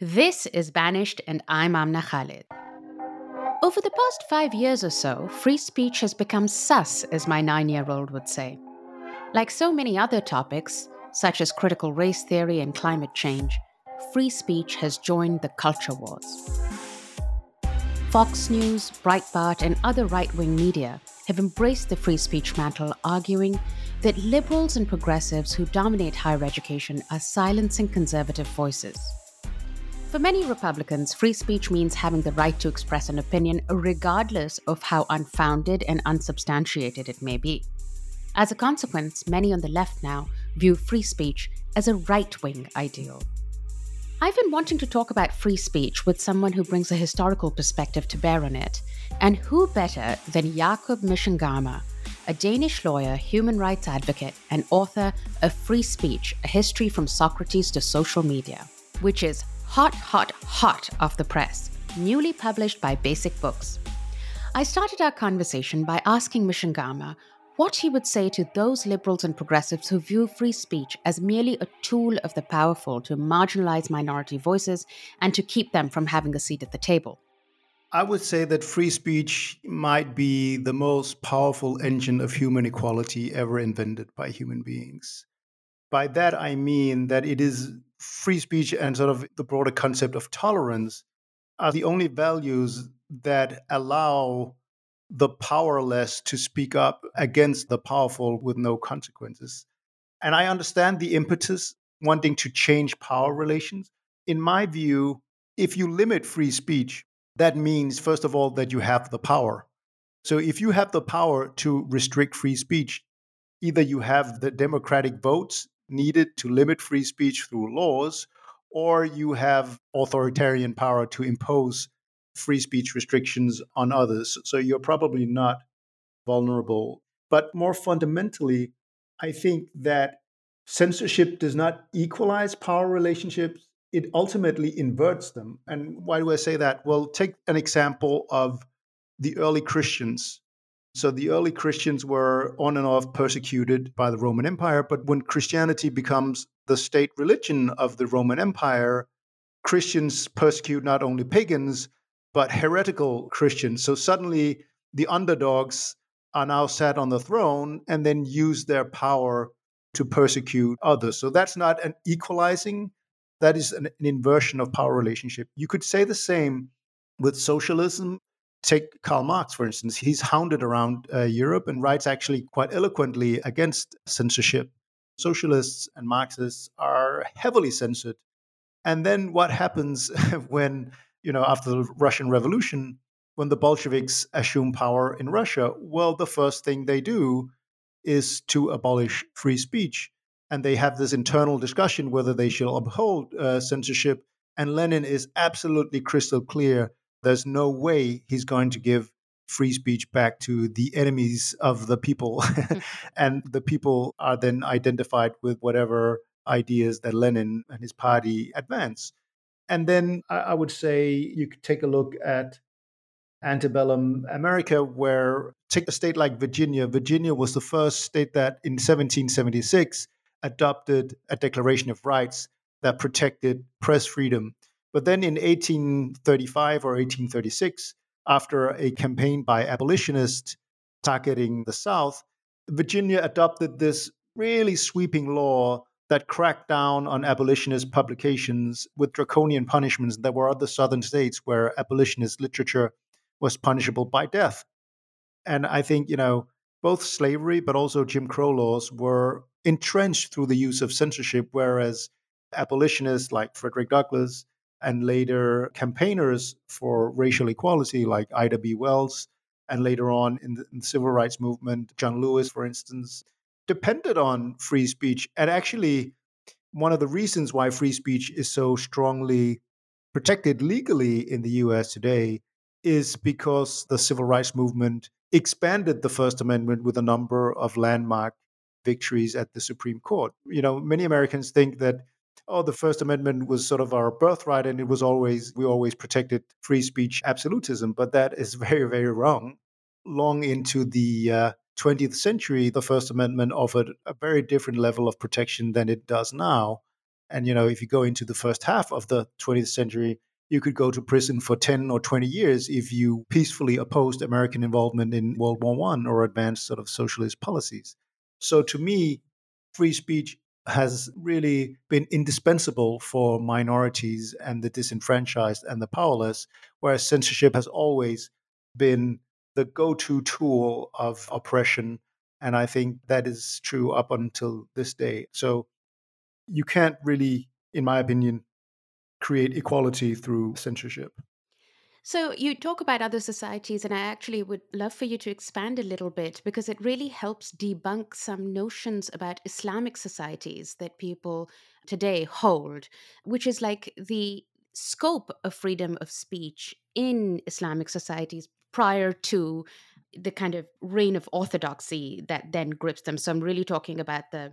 This is Banished, and I'm Amna Khalid. Over the past 5 years or so, free speech has become sus, as my 9-year-old would say. Like so many other topics, such as critical race theory and climate change, free speech has joined the culture wars. Fox News, Breitbart, and other right-wing media have embraced the free speech mantle, arguing that liberals and progressives who dominate higher education are silencing conservative voices. For many Republicans, free speech means having the right to express an opinion regardless of how unfounded and unsubstantiated it may be. As a consequence, many on the left now view free speech as a right-wing ideal. I've been wanting to talk about free speech with someone who brings a historical perspective to bear on it, and who better than Jakob Mchangama, a Danish lawyer, human rights advocate, and author of Free Speech, A History from Socrates to Social Media, which is hot off the press, newly published by Basic Books. I started our conversation by asking Mchangama what he would say to those liberals and progressives who view free speech as merely a tool of the powerful to marginalize minority voices and to keep them from having a seat at the table. I would say that free speech might be the most powerful engine of human equality ever invented by human beings. By that, I mean that it is free speech and sort of the broader concept of tolerance are the only values that allow the powerless to speak up against the powerful with no consequences. And I understand the impetus wanting to change power relations. In my view, if you limit free speech, that means, first of all, that you have the power. So if you have the power to restrict free speech, either you have the democratic votes needed to limit free speech through laws, or you have authoritarian power to impose free speech restrictions on others. So you're probably not vulnerable. But more fundamentally, I think that censorship does not equalize power relationships. It ultimately inverts them. And why do I say that? Well, take an example of the early Christians. So the early Christians were on and off persecuted by the Roman Empire. But when Christianity becomes the state religion of the Roman Empire, Christians persecute not only pagans, but heretical Christians. So suddenly the underdogs are now sat on the throne and then use their power to persecute others. So that's not an equalizing. That is an inversion of power relationship. You could say the same with socialism. Take Karl Marx, for instance. He's hounded around Europe and writes actually quite eloquently against censorship. Socialists and Marxists are heavily censored. And then what happens when, after the Russian Revolution, when the Bolsheviks assume power in Russia? Well, the first thing they do is to abolish free speech. And they have this internal discussion whether they shall uphold censorship. And Lenin is absolutely crystal clear. There's no way he's going to give free speech back to the enemies of the people. And the people are then identified with whatever ideas that Lenin and his party advance. And then I would say you could take a look at antebellum America, where take a state like Virginia. Virginia was the first state that in 1776 adopted a Declaration of Rights that protected press freedom. But then in 1835 or 1836, after a campaign by abolitionists targeting the South, Virginia adopted this really sweeping law that cracked down on abolitionist publications with draconian punishments. There were other Southern states where abolitionist literature was punishable by death. And I think, both slavery but also Jim Crow laws were entrenched through the use of censorship, whereas abolitionists like Frederick Douglass and later campaigners for racial equality like Ida B. Wells and later on in the civil rights movement, John Lewis, for instance, depended on free speech. And actually, one of the reasons why free speech is so strongly protected legally in the U.S. today is because the civil rights movement expanded the First Amendment with a number of landmark victories at the Supreme Court. Many Americans think that, the First Amendment was sort of our birthright and we always protected free speech absolutism, but that is very, very wrong. Long into the 20th century, the First Amendment offered a very different level of protection than it does now. And, you know, if you go into the first half of the 20th century, you could go to prison for 10 or 20 years if you peacefully opposed American involvement in World War I or advanced sort of socialist policies. So to me, free speech has really been indispensable for minorities and the disenfranchised and the powerless, whereas censorship has always been the go-to tool of oppression. And I think that is true up until this day. So you can't really, in my opinion, create equality through censorship. So you talk about other societies, and I actually would love for you to expand a little bit, because it really helps debunk some notions about Islamic societies that people today hold, which is like the scope of freedom of speech in Islamic societies prior to the kind of reign of orthodoxy that then grips them. So I'm really talking about the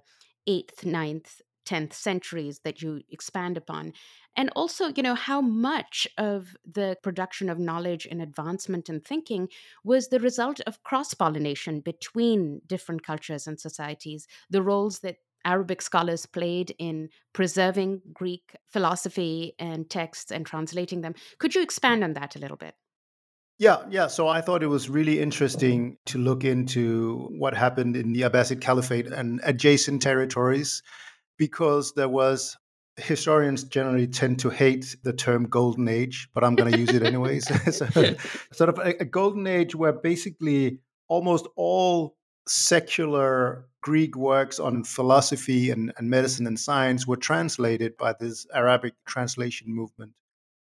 8th, 9th, 10th centuries that you expand upon. And also, you know, how much of the production of knowledge and advancement in thinking was the result of cross-pollination between different cultures and societies, the roles that Arabic scholars played in preserving Greek philosophy and texts and translating them. Could you expand on that a little bit? Yeah. So I thought it was really interesting to look into what happened in the Abbasid Caliphate and adjacent territories, because there was, historians generally tend to hate the term golden age, but I'm going to use it anyways. So, sort of a golden age where basically almost all secular Greek works on philosophy and medicine and science were translated by this Arabic translation movement.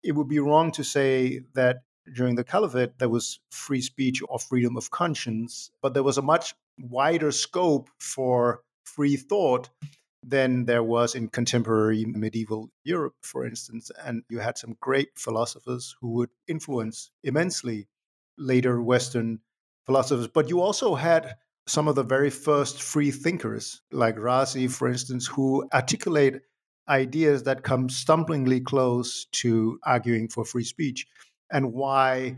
It would be wrong to say that during the Caliphate there was free speech or freedom of conscience, but there was a much wider scope for free thought than there was in contemporary medieval Europe, for instance. And you had some great philosophers who would influence immensely later Western philosophers. But you also had some of the very first free thinkers, like Razi, for instance, who articulate ideas that come stumblingly close to arguing for free speech, and why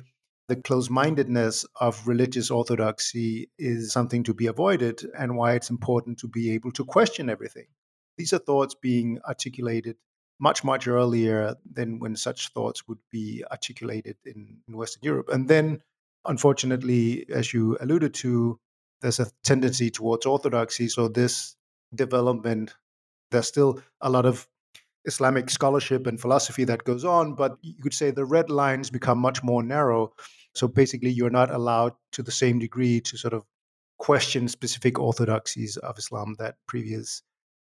the close-mindedness of religious orthodoxy is something to be avoided, and why it's important to be able to question everything. These are thoughts being articulated much, much earlier than when such thoughts would be articulated in Western Europe. And then, unfortunately, as you alluded to, there's a tendency towards orthodoxy. So this development, there's still a lot of Islamic scholarship and philosophy that goes on, but you could say the red lines become much more narrow. So basically, you're not allowed to the same degree to sort of question specific orthodoxies of Islam that previous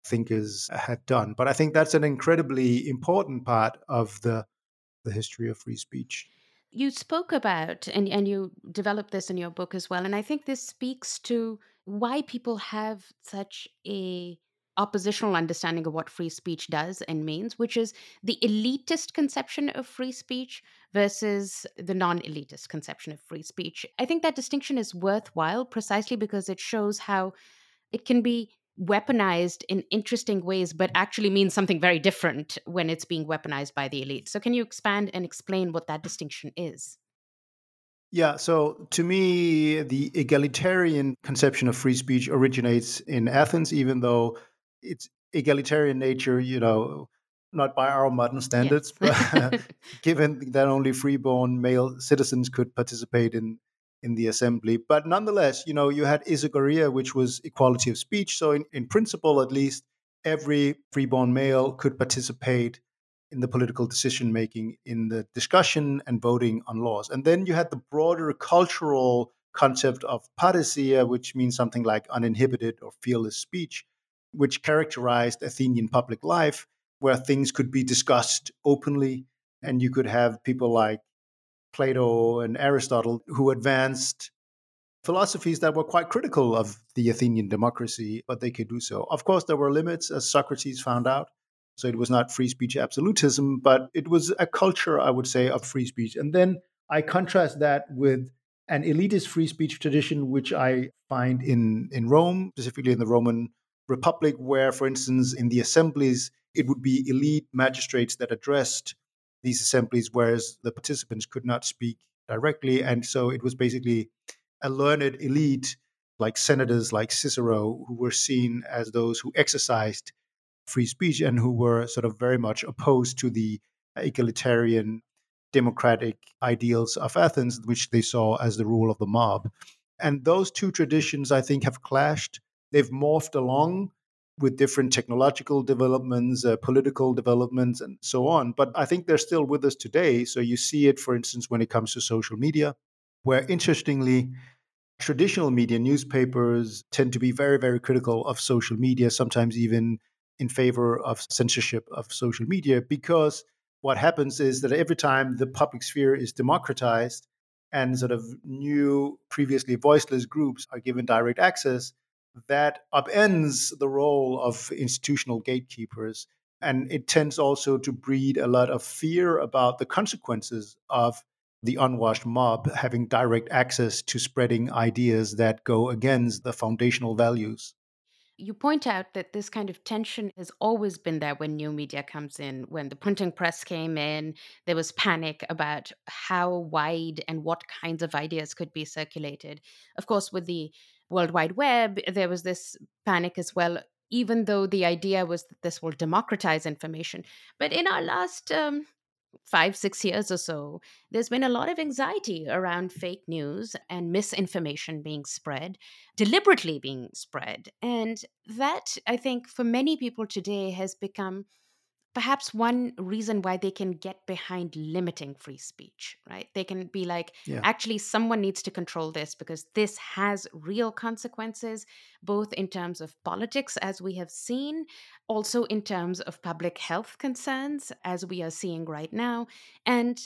thinkers had done. But I think that's an incredibly important part of the history of free speech. You spoke about, and you developed this in your book as well, and I think this speaks to why people have such a oppositional understanding of what free speech does and means, which is the elitist conception of free speech versus the non-elitist conception of free speech. I think that distinction is worthwhile precisely because it shows how it can be weaponized in interesting ways, but actually means something very different when it's being weaponized by the elite. So can you expand and explain what that distinction is? Yeah, so to me, the egalitarian conception of free speech originates in Athens, even though its egalitarian nature, you know, not by our modern standards, yes. But given that only freeborn male citizens could participate in the assembly. But nonetheless, you know, you had isagoria, which was equality of speech. So in principle, at least, every freeborn male could participate in the political decision-making, in the discussion and voting on laws. And then you had the broader cultural concept of parrhesia, which means something like uninhibited or fearless speech, which characterized Athenian public life, where things could be discussed openly, and you could have people like Plato and Aristotle who advanced philosophies that were quite critical of the Athenian democracy, but they could do so. Of course, there were limits, as Socrates found out. So it was not free speech absolutism, but it was a culture, I would say, of free speech. And then I contrast that with an elitist free speech tradition, which I find in Rome, specifically in the Roman Republic, where, for instance, in the assemblies, it would be elite magistrates that addressed these assemblies, whereas the participants could not speak directly. And so it was basically a learned elite, like senators, like Cicero, who were seen as those who exercised free speech and who were sort of very much opposed to the egalitarian democratic ideals of Athens, which they saw as the rule of the mob. And those two traditions, I think, have clashed. They've morphed along with different technological developments, political developments, and so on. But I think they're still with us today. So you see it, for instance, when it comes to social media, where interestingly, traditional media, newspapers, tend to be very, very critical of social media, sometimes even in favor of censorship of social media, because what happens is that every time the public sphere is democratized and sort of new, previously voiceless groups are given direct access, that upends the role of institutional gatekeepers. And it tends also to breed a lot of fear about the consequences of the unwashed mob having direct access to spreading ideas that go against the foundational values. You point out that this kind of tension has always been there when new media comes in. When the printing press came in, there was panic about how wide and what kinds of ideas could be circulated. Of course, with the World Wide Web, there was this panic as well, even though the idea was that this will democratize information. But in our last 5-6 years or so, there's been a lot of anxiety around fake news and misinformation being spread, deliberately being spread. And that, I think, for many people today has become perhaps one reason why they can get behind limiting free speech, right? They can be like, actually, someone needs to control this because this has real consequences, both in terms of politics, as we have seen, also in terms of public health concerns, as we are seeing right now. And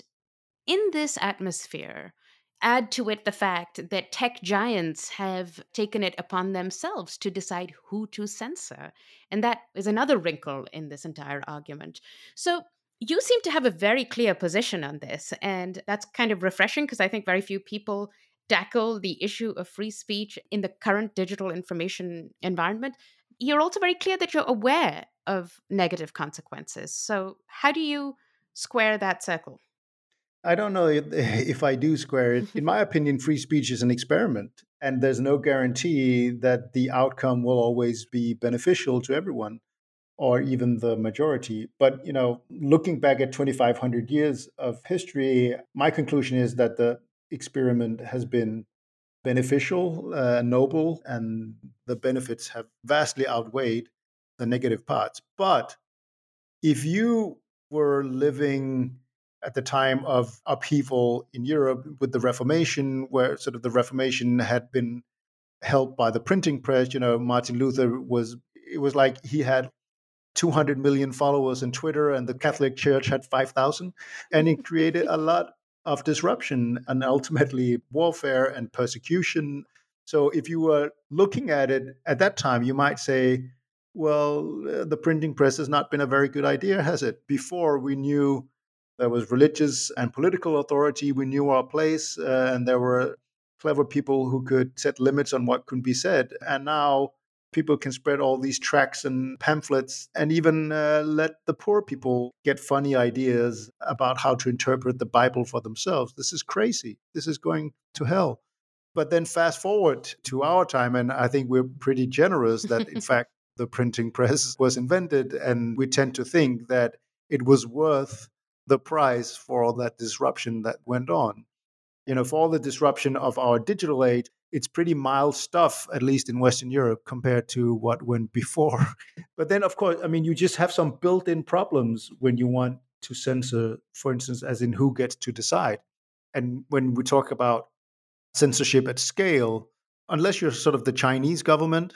in this atmosphere, add to it the fact that tech giants have taken it upon themselves to decide who to censor. And that is another wrinkle in this entire argument. So you seem to have a very clear position on this. And that's kind of refreshing because I think very few people tackle the issue of free speech in the current digital information environment. You're also very clear that you're aware of negative consequences. So how do you square that circle? I don't know if I do square it. In my opinion, free speech is an experiment, and there's no guarantee that the outcome will always be beneficial to everyone or even the majority. But, you know, looking back at 2,500 years of history, my conclusion is that the experiment has been beneficial, noble, and the benefits have vastly outweighed the negative parts. But if you were living at the time of upheaval in Europe with the Reformation, where sort of the Reformation had been helped by the printing press, you know, Martin Luther it was like he had 200 million followers on Twitter and the Catholic Church had 5,000. And it created a lot of disruption and ultimately warfare and persecution. So if you were looking at it at that time, you might say, well, the printing press has not been a very good idea, has it? Before we knew there was religious and political authority. We knew our place, and there were clever people who could set limits on what could be said. And now people can spread all these tracts and pamphlets and even let the poor people get funny ideas about how to interpret the Bible for themselves. This is crazy. This is going to hell. But then fast forward to our time, and I think we're pretty generous that, in fact, the printing press was invented, and we tend to think that it was worth the price for all that disruption that went on. You know, for all the disruption of our digital age, it's pretty mild stuff, at least in Western Europe, compared to what went before. But then, of course, I mean, you just have some built-in problems when you want to censor, for instance, as in who gets to decide. And when we talk about censorship at scale, unless you're sort of the Chinese government,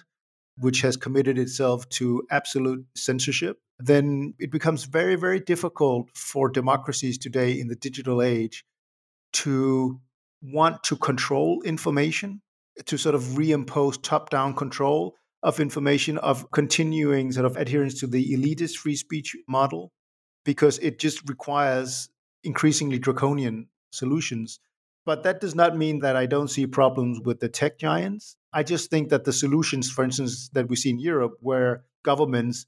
which has committed itself to absolute censorship, then it becomes very, very difficult for democracies today in the digital age to want to control information, to sort of reimpose top-down control of information, of continuing sort of adherence to the elitist free speech model, because it just requires increasingly draconian solutions. But that does not mean that I don't see problems with the tech giants. I just think that the solutions, for instance, that we see in Europe, where governments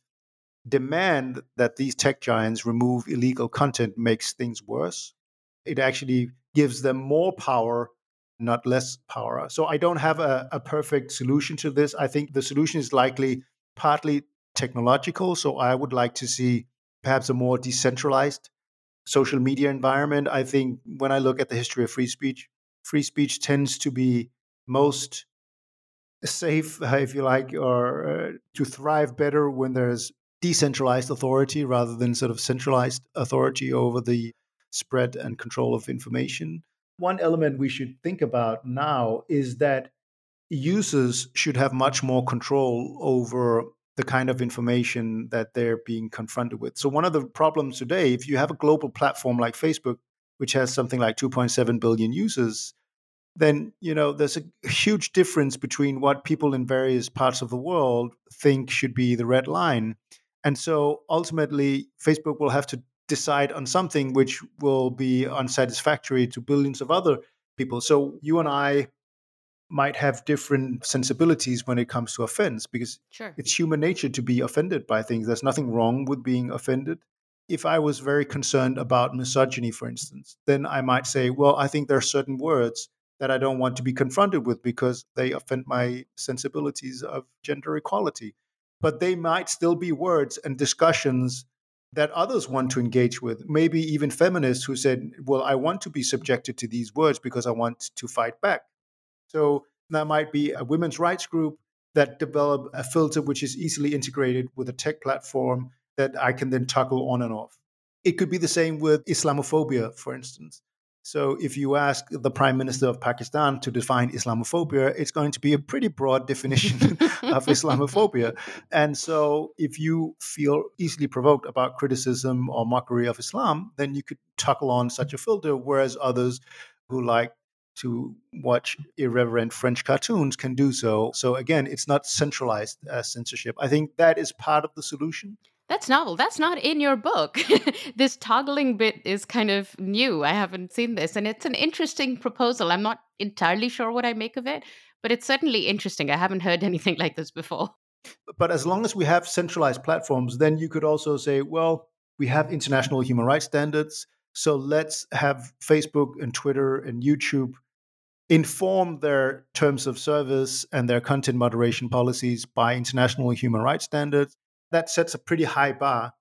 demand that these tech giants remove illegal content, makes things worse. It actually gives them more power, not less power. So I don't have a perfect solution to this. I think the solution is likely partly technological. So I would like to see perhaps a more decentralized social media environment. I think when I look at the history of free speech tends to be most safe, if you like, or to thrive better when there's decentralized authority rather than sort of centralized authority over the spread and control of information. One element we should think about now is that users should have much more control over the kind of information that they're being confronted with. So one of the problems today, if you have a global platform like Facebook, which has something like 2.7 billion users, then, there's a huge difference between what people in various parts of the world think should be the red line. And so ultimately, Facebook will have to decide on something which will be unsatisfactory to billions of other people. So you and I might have different sensibilities when it comes to offense, because it's human nature to be offended by things. There's nothing wrong with being offended. If I was very concerned about misogyny, for instance, then I might say, well, I think there are certain words that I don't want to be confronted with because they offend my sensibilities of gender equality. But they might still be words and discussions that others want to engage with, maybe even feminists who said, well, I want to be subjected to these words because I want to fight back. So that might be a women's rights group that develop a filter which is easily integrated with a tech platform that I can then toggle on and off. It could be the same with Islamophobia, for instance. So if you ask the Prime Minister of Pakistan to define Islamophobia, it's going to be a pretty broad definition of Islamophobia. And so if you feel easily provoked about criticism or mockery of Islam, then you could toggle on such a filter, whereas others who like to watch irreverent French cartoons can do so. So again, it's not centralized censorship. I think that is part of the solution. That's novel. That's not in your book. This toggling bit is kind of new. I haven't seen this. And it's an interesting proposal. I'm not entirely sure what I make of it, but it's certainly interesting. I haven't heard anything like this before. But as long as we have centralized platforms, then you could also say, well, we have international human rights standards. So let's have Facebook and Twitter and YouTube inform their terms of service and their content moderation policies by international human rights standards. That sets a pretty high bar.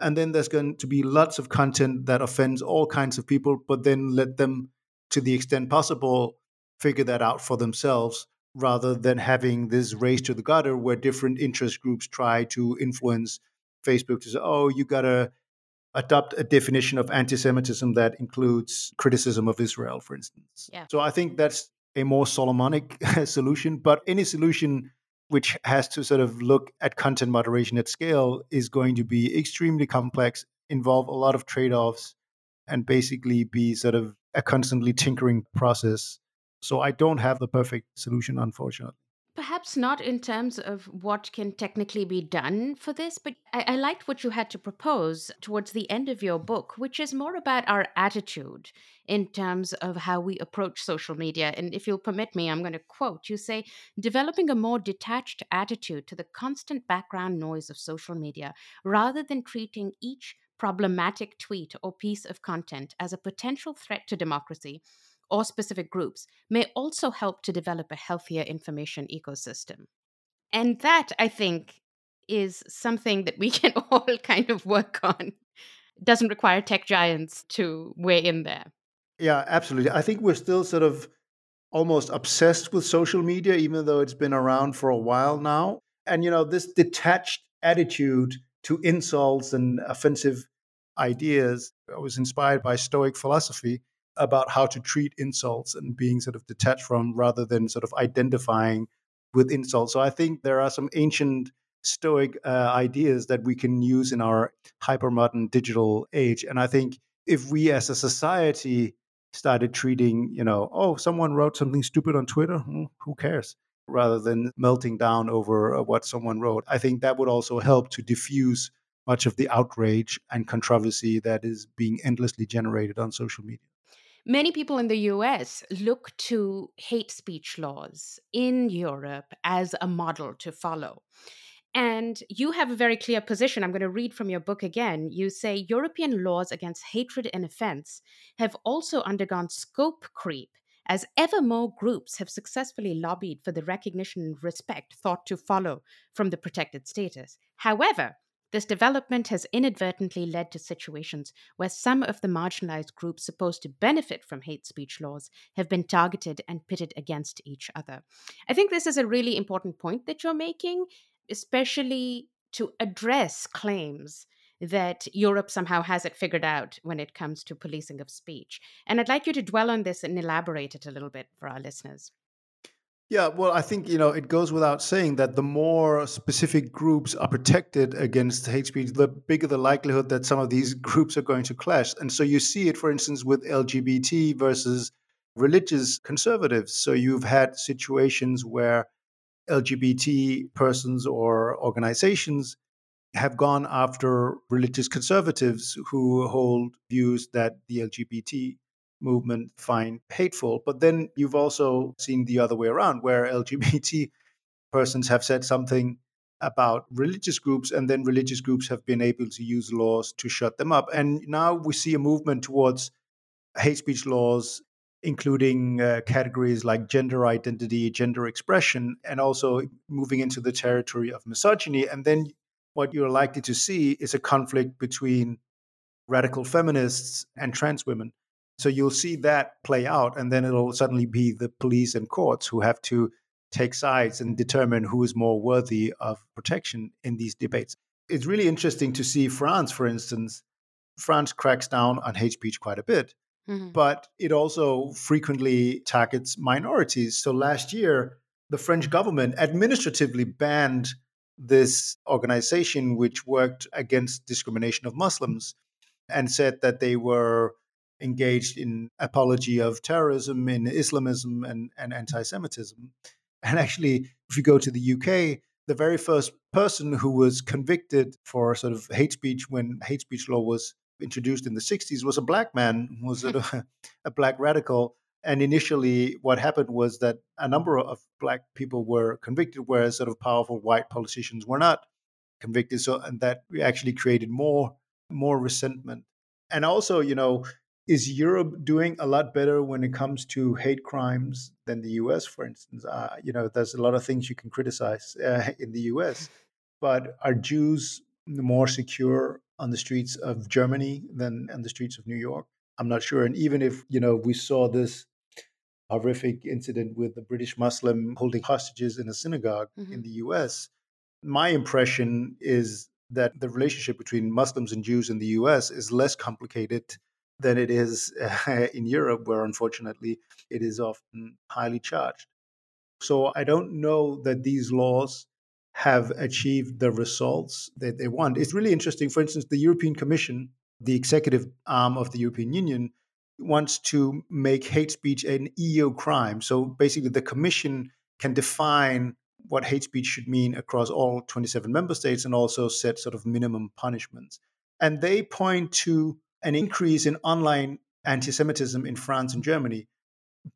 And then there's going to be lots of content that offends all kinds of people, but then let them, to the extent possible, figure that out for themselves rather than having this race to the gutter where different interest groups try to influence Facebook to say, oh, you got to adopt a definition of anti-Semitism that includes criticism of Israel, for instance. Yeah. So I think that's a more Solomonic solution, but any solution which has to sort of look at content moderation at scale is going to be extremely complex, involve a lot of trade-offs, and basically be sort of a constantly tinkering process. So I don't have the perfect solution, unfortunately. Perhaps not in terms of what can technically be done for this, but I liked what you had to propose towards the end of your book, which is more about our attitude in terms of how we approach social media. And if you'll permit me, I'm going to quote, you say, developing a more detached attitude to the constant background noise of social media, rather than treating each problematic tweet or piece of content as a potential threat to democracy or specific groups, may also help to develop a healthier information ecosystem. And that, I think, is something that we can all kind of work on. It doesn't require tech giants to weigh in there. Yeah, absolutely. I think we're still sort of almost obsessed with social media, even though it's been around for a while now. And, this detached attitude to insults and offensive ideas, I was inspired by Stoic philosophy about how to treat insults and being sort of detached from rather than sort of identifying with insults. So I think there are some ancient Stoic ideas that we can use in our hypermodern digital age. And I think if we as a society started treating, oh, someone wrote something stupid on Twitter, who cares? Rather than melting down over what someone wrote, I think that would also help to diffuse much of the outrage and controversy that is being endlessly generated on social media. Many people in the US look to hate speech laws in Europe as a model to follow. And you have a very clear position. I'm going to read from your book again. You say, European laws against hatred and offense have also undergone scope creep as ever more groups have successfully lobbied for the recognition and respect thought to follow from the protected status. However, this development has inadvertently led to situations where some of the marginalized groups supposed to benefit from hate speech laws have been targeted and pitted against each other. I think this is a really important point that you're making, especially to address claims that Europe somehow has it figured out when it comes to policing of speech. And I'd like you to dwell on this and elaborate it a little bit for our listeners. Yeah, well, I think, you know, it goes without saying that the more specific groups are protected against hate speech, the bigger the likelihood that some of these groups are going to clash. And so you see it, for instance, with LGBT versus religious conservatives. So you've had situations where LGBT persons or organizations have gone after religious conservatives who hold views that the LGBT movement find hateful. But then you've also seen the other way around, where LGBT persons have said something about religious groups, and then religious groups have been able to use laws to shut them up. And now we see a movement towards hate speech laws, including categories like gender identity, gender expression, and also moving into the territory of misogyny. And then what you're likely to see is a conflict between radical feminists and trans women. So you'll see that play out, and then it'll suddenly be the police and courts who have to take sides and determine who is more worthy of protection in these debates. It's really interesting to see France, for instance. France cracks down on hate speech quite a bit, but it also frequently targets minorities. So last year, the French government administratively banned this organization which worked against discrimination of Muslims and said that they were engaged in apology of terrorism, in Islamism and anti-Semitism. And actually, if you go to the UK, the very first person who was convicted for sort of hate speech when hate speech law was introduced in the 60s was a black man, was a black radical. And initially, what happened was that a number of black people were convicted, whereas sort of powerful white politicians were not convicted. So, and that actually created more resentment. And also, you know, is Europe doing a lot better when it comes to hate crimes than the US, for instance? You know, there's a lot of things you can criticize in the US, but are Jews more secure on the streets of Germany than on the streets of New York? I'm not sure. And even if, you know, we saw this horrific incident with the British Muslim holding hostages in a synagogue in the US. My impression is that the relationship between Muslims and Jews in the US is less complicated than it is in Europe, where unfortunately it is often highly charged. So I don't know that these laws have achieved the results that they want. It's really interesting. For instance, the European Commission, the executive arm of the European Union, wants to make hate speech an EU crime. So basically, the Commission can define what hate speech should mean across all 27 member states and also set sort of minimum punishments. And they point to an increase in online anti-Semitism in France and Germany.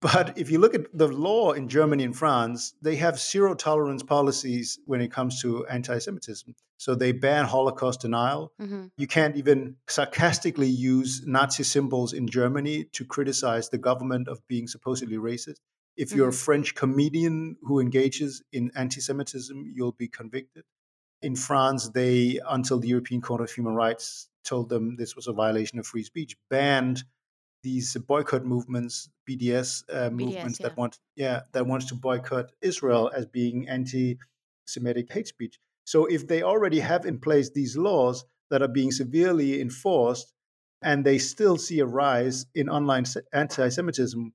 But if you look at the law in Germany and France, they have zero tolerance policies when it comes to anti-Semitism. So they ban Holocaust denial. You can't even sarcastically use Nazi symbols in Germany to criticize the government of being supposedly racist. If you're a French comedian who engages in anti-Semitism, you'll be convicted. In France, they, until the European Court of Human Rights told them this was a violation of free speech, banned these boycott movements, BDS movements that wants to boycott Israel as being anti-Semitic hate speech. So if they already have in place these laws that are being severely enforced, and they still see a rise in online anti-Semitism,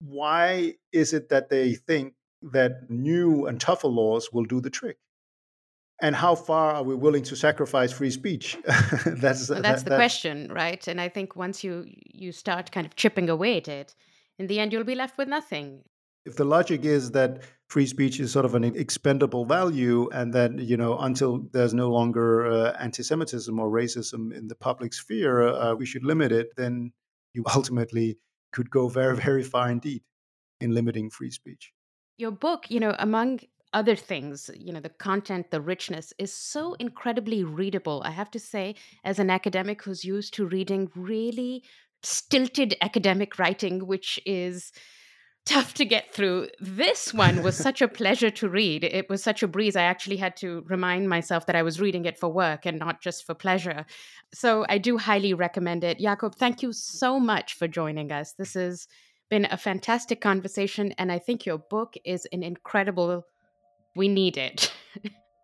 why is it that they think that new and tougher laws will do the trick? And how far are we willing to sacrifice free speech? That's the question, right? And I think once you start kind of chipping away at it, in the end, you'll be left with nothing. If the logic is that free speech is sort of an expendable value, and that, you know, until there's no longer anti-Semitism or racism in the public sphere, we should limit it, then you ultimately could go very, very far indeed in limiting free speech. Your book, you know, among other things, you know, the content, the richness is so incredibly readable. I have to say, as an academic who's used to reading really stilted academic writing, which is tough to get through. This one was such a pleasure to read. It was such a breeze. I actually had to remind myself that I was reading it for work and not just for pleasure. So I do highly recommend it. Jakob, thank you so much for joining us. This has been a fantastic conversation, and I think your book is an incredible, we need it.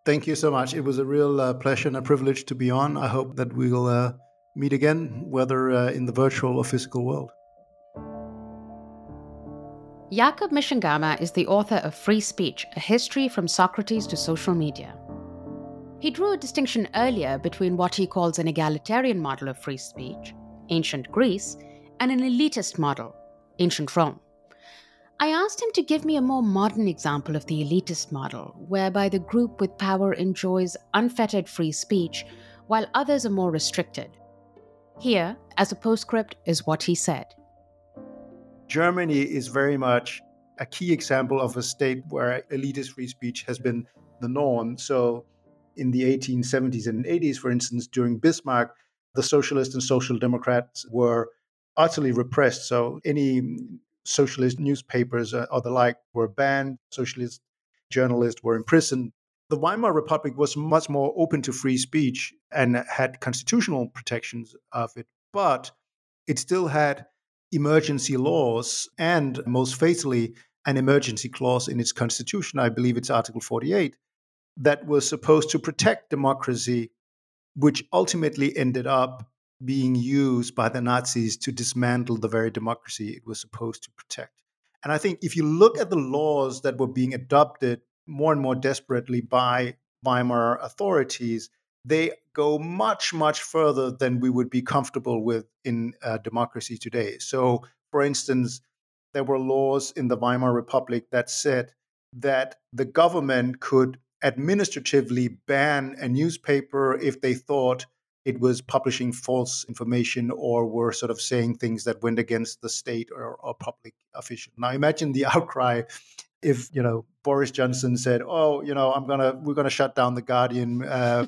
Thank you so much. It was a real pleasure and a privilege to be on. I hope that we'll meet again, whether in the virtual or physical world. Jakob Mchangama is the author of Free Speech, A History from Socrates to Social Media. He drew a distinction earlier between what he calls an egalitarian model of free speech, ancient Greece, and an elitist model, ancient Rome. I asked him to give me a more modern example of the elitist model, whereby the group with power enjoys unfettered free speech, while others are more restricted. Here, as a postscript, is what he said. Germany is very much a key example of a state where elitist free speech has been the norm. So in the 1870s and 80s, for instance, during Bismarck, the socialists and social democrats were utterly repressed. So any socialist newspapers or the like were banned. Socialist journalists were imprisoned. The Weimar Republic was much more open to free speech and had constitutional protections of it, but it still had emergency laws, and most fatally, an emergency clause in its constitution, I believe it's Article 48, that was supposed to protect democracy, which ultimately ended up being used by the Nazis to dismantle the very democracy it was supposed to protect. And I think if you look at the laws that were being adopted more and more desperately by Weimar authorities, they go much, much further than we would be comfortable with in democracy today. So, for instance, there were laws in the Weimar Republic that said that the government could administratively ban a newspaper if they thought it was publishing false information or were sort of saying things that went against the state or public official. Now, imagine the outcry if, Boris Johnson said, we're going to shut down The Guardian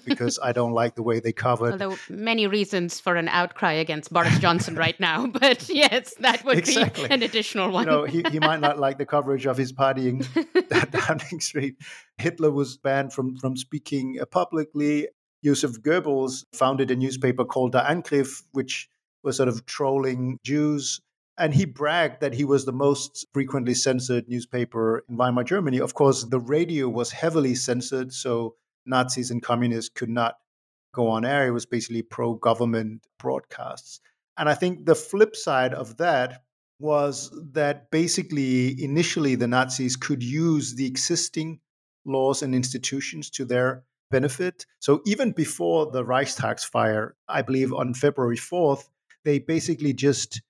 because I don't like the way they covered. Well, there were many reasons for an outcry against Boris Johnson right now, but yes, that would exactly. Be an additional one. He might not like the coverage of his partying at Downing Street. Hitler was banned from speaking publicly. Joseph Goebbels founded a newspaper called Der Angriff, which was sort of trolling Jews. And he bragged that he was the most frequently censored newspaper in Weimar, Germany. Of course, the radio was heavily censored, so Nazis and communists could not go on air. It was basically pro-government broadcasts. And I think the flip side of that was that basically, initially, the Nazis could use the existing laws and institutions to their benefit. So even before the Reichstag's fire, I believe on February 4th, they basically just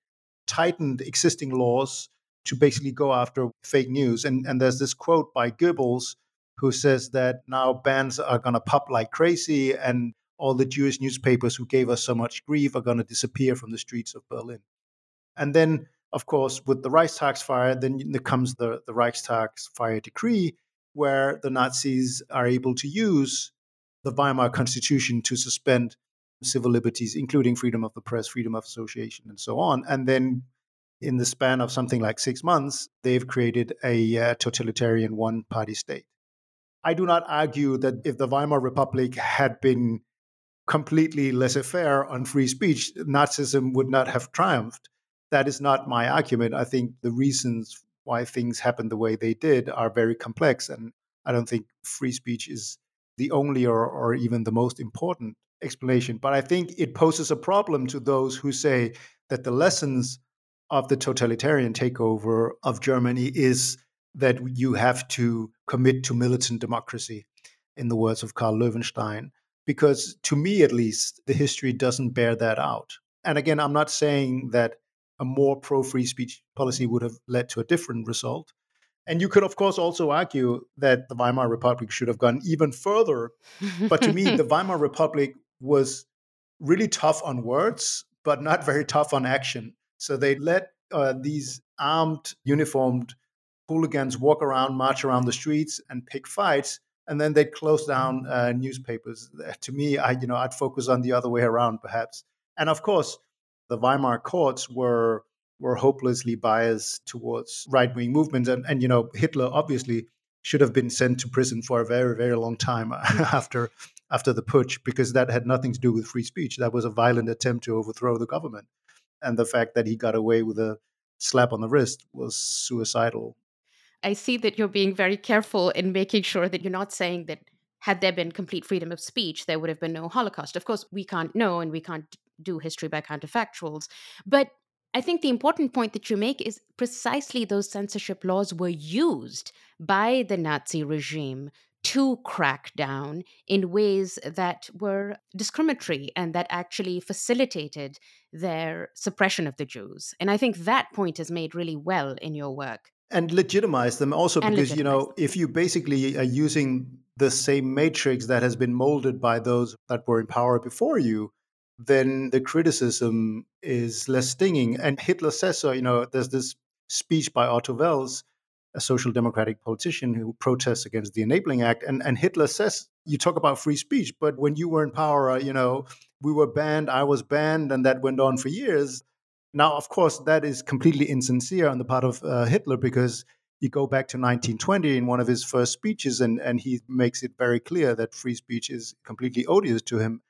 tightened existing laws to basically go after fake news. And there's this quote by Goebbels who says that now bans are going to pop like crazy and all the Jewish newspapers who gave us so much grief are going to disappear from the streets of Berlin. And then, of course, with the Reichstag's fire, then there comes the Reichstag's fire decree, where the Nazis are able to use the Weimar Constitution to suspend civil liberties, including freedom of the press, freedom of association, and so on. And then in the span of something like 6 months, they've created a totalitarian one-party state. I do not argue that if the Weimar Republic had been completely laissez-faire on free speech, Nazism would not have triumphed. That is not my argument. I think the reasons why things happened the way they did are very complex, and I don't think free speech is the only or even the most important explanation, but I think it poses a problem to those who say that the lessons of the totalitarian takeover of Germany is that you have to commit to militant democracy, in the words of Karl Löwenstein, because to me at least, the history doesn't bear that out. And again, I'm not saying that a more pro-free speech policy would have led to a different result. And you could, of course, also argue that the Weimar Republic should have gone even further. But to me, the Weimar Republic was really tough on words, but not very tough on action. So they let these armed, uniformed hooligans walk around, march around the streets and pick fights, and then they'd close down newspapers. To me, I'd focus on the other way around, perhaps. And of course, the Weimar courts were were hopelessly biased towards right-wing movements. And you know, Hitler obviously should have been sent to prison for a very, very long time after the putsch, because that had nothing to do with free speech. That was a violent attempt to overthrow the government. And the fact that he got away with a slap on the wrist was suicidal. I see that you're being very careful in making sure that you're not saying that had there been complete freedom of speech, there would have been no Holocaust. Of course, we can't know, and we can't do history by counterfactuals. But I think the important point that you make is precisely those censorship laws were used by the Nazi regime to crack down in ways that were discriminatory and that actually facilitated their suppression of the Jews. And I think that point is made really well in your work. And legitimize them also, because, you know, if you basically are using the same matrix that has been molded by those that were in power before you, then the criticism is less stinging. And Hitler says so. You know, there's this speech by Otto Wels, a social democratic politician who protests against the Enabling Act. And Hitler says, you talk about free speech, but when you were in power, you know, we were banned, I was banned, and that went on for years. Now, of course, that is completely insincere on the part of Hitler, because you go back to 1920 in one of his first speeches, and he makes it very clear that free speech is completely odious to him,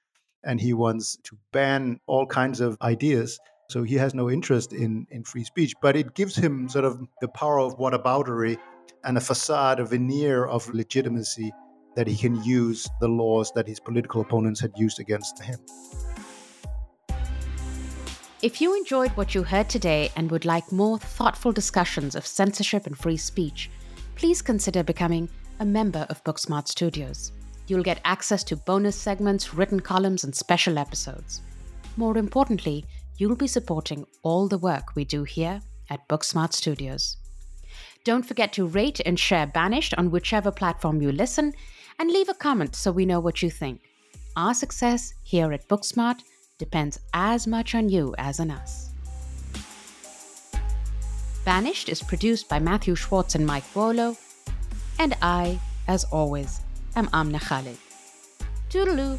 and he wants to ban all kinds of ideas. So he has no interest in free speech, but it gives him sort of the power of whataboutery and a facade, a veneer of legitimacy that he can use the laws that his political opponents had used against him. If you enjoyed what you heard today and would like more thoughtful discussions of censorship and free speech, please consider becoming a member of Booksmart Studios. You'll get access to bonus segments, written columns, and special episodes. More importantly, you'll be supporting all the work we do here at Booksmart Studios. Don't forget to rate and share Banished on whichever platform you listen, and leave a comment so we know what you think. Our success here at Booksmart depends as much on you as on us. Banished is produced by Matthew Schwartz and Mike Bolo, and I, as always, am Amna Khalid. Toodaloo!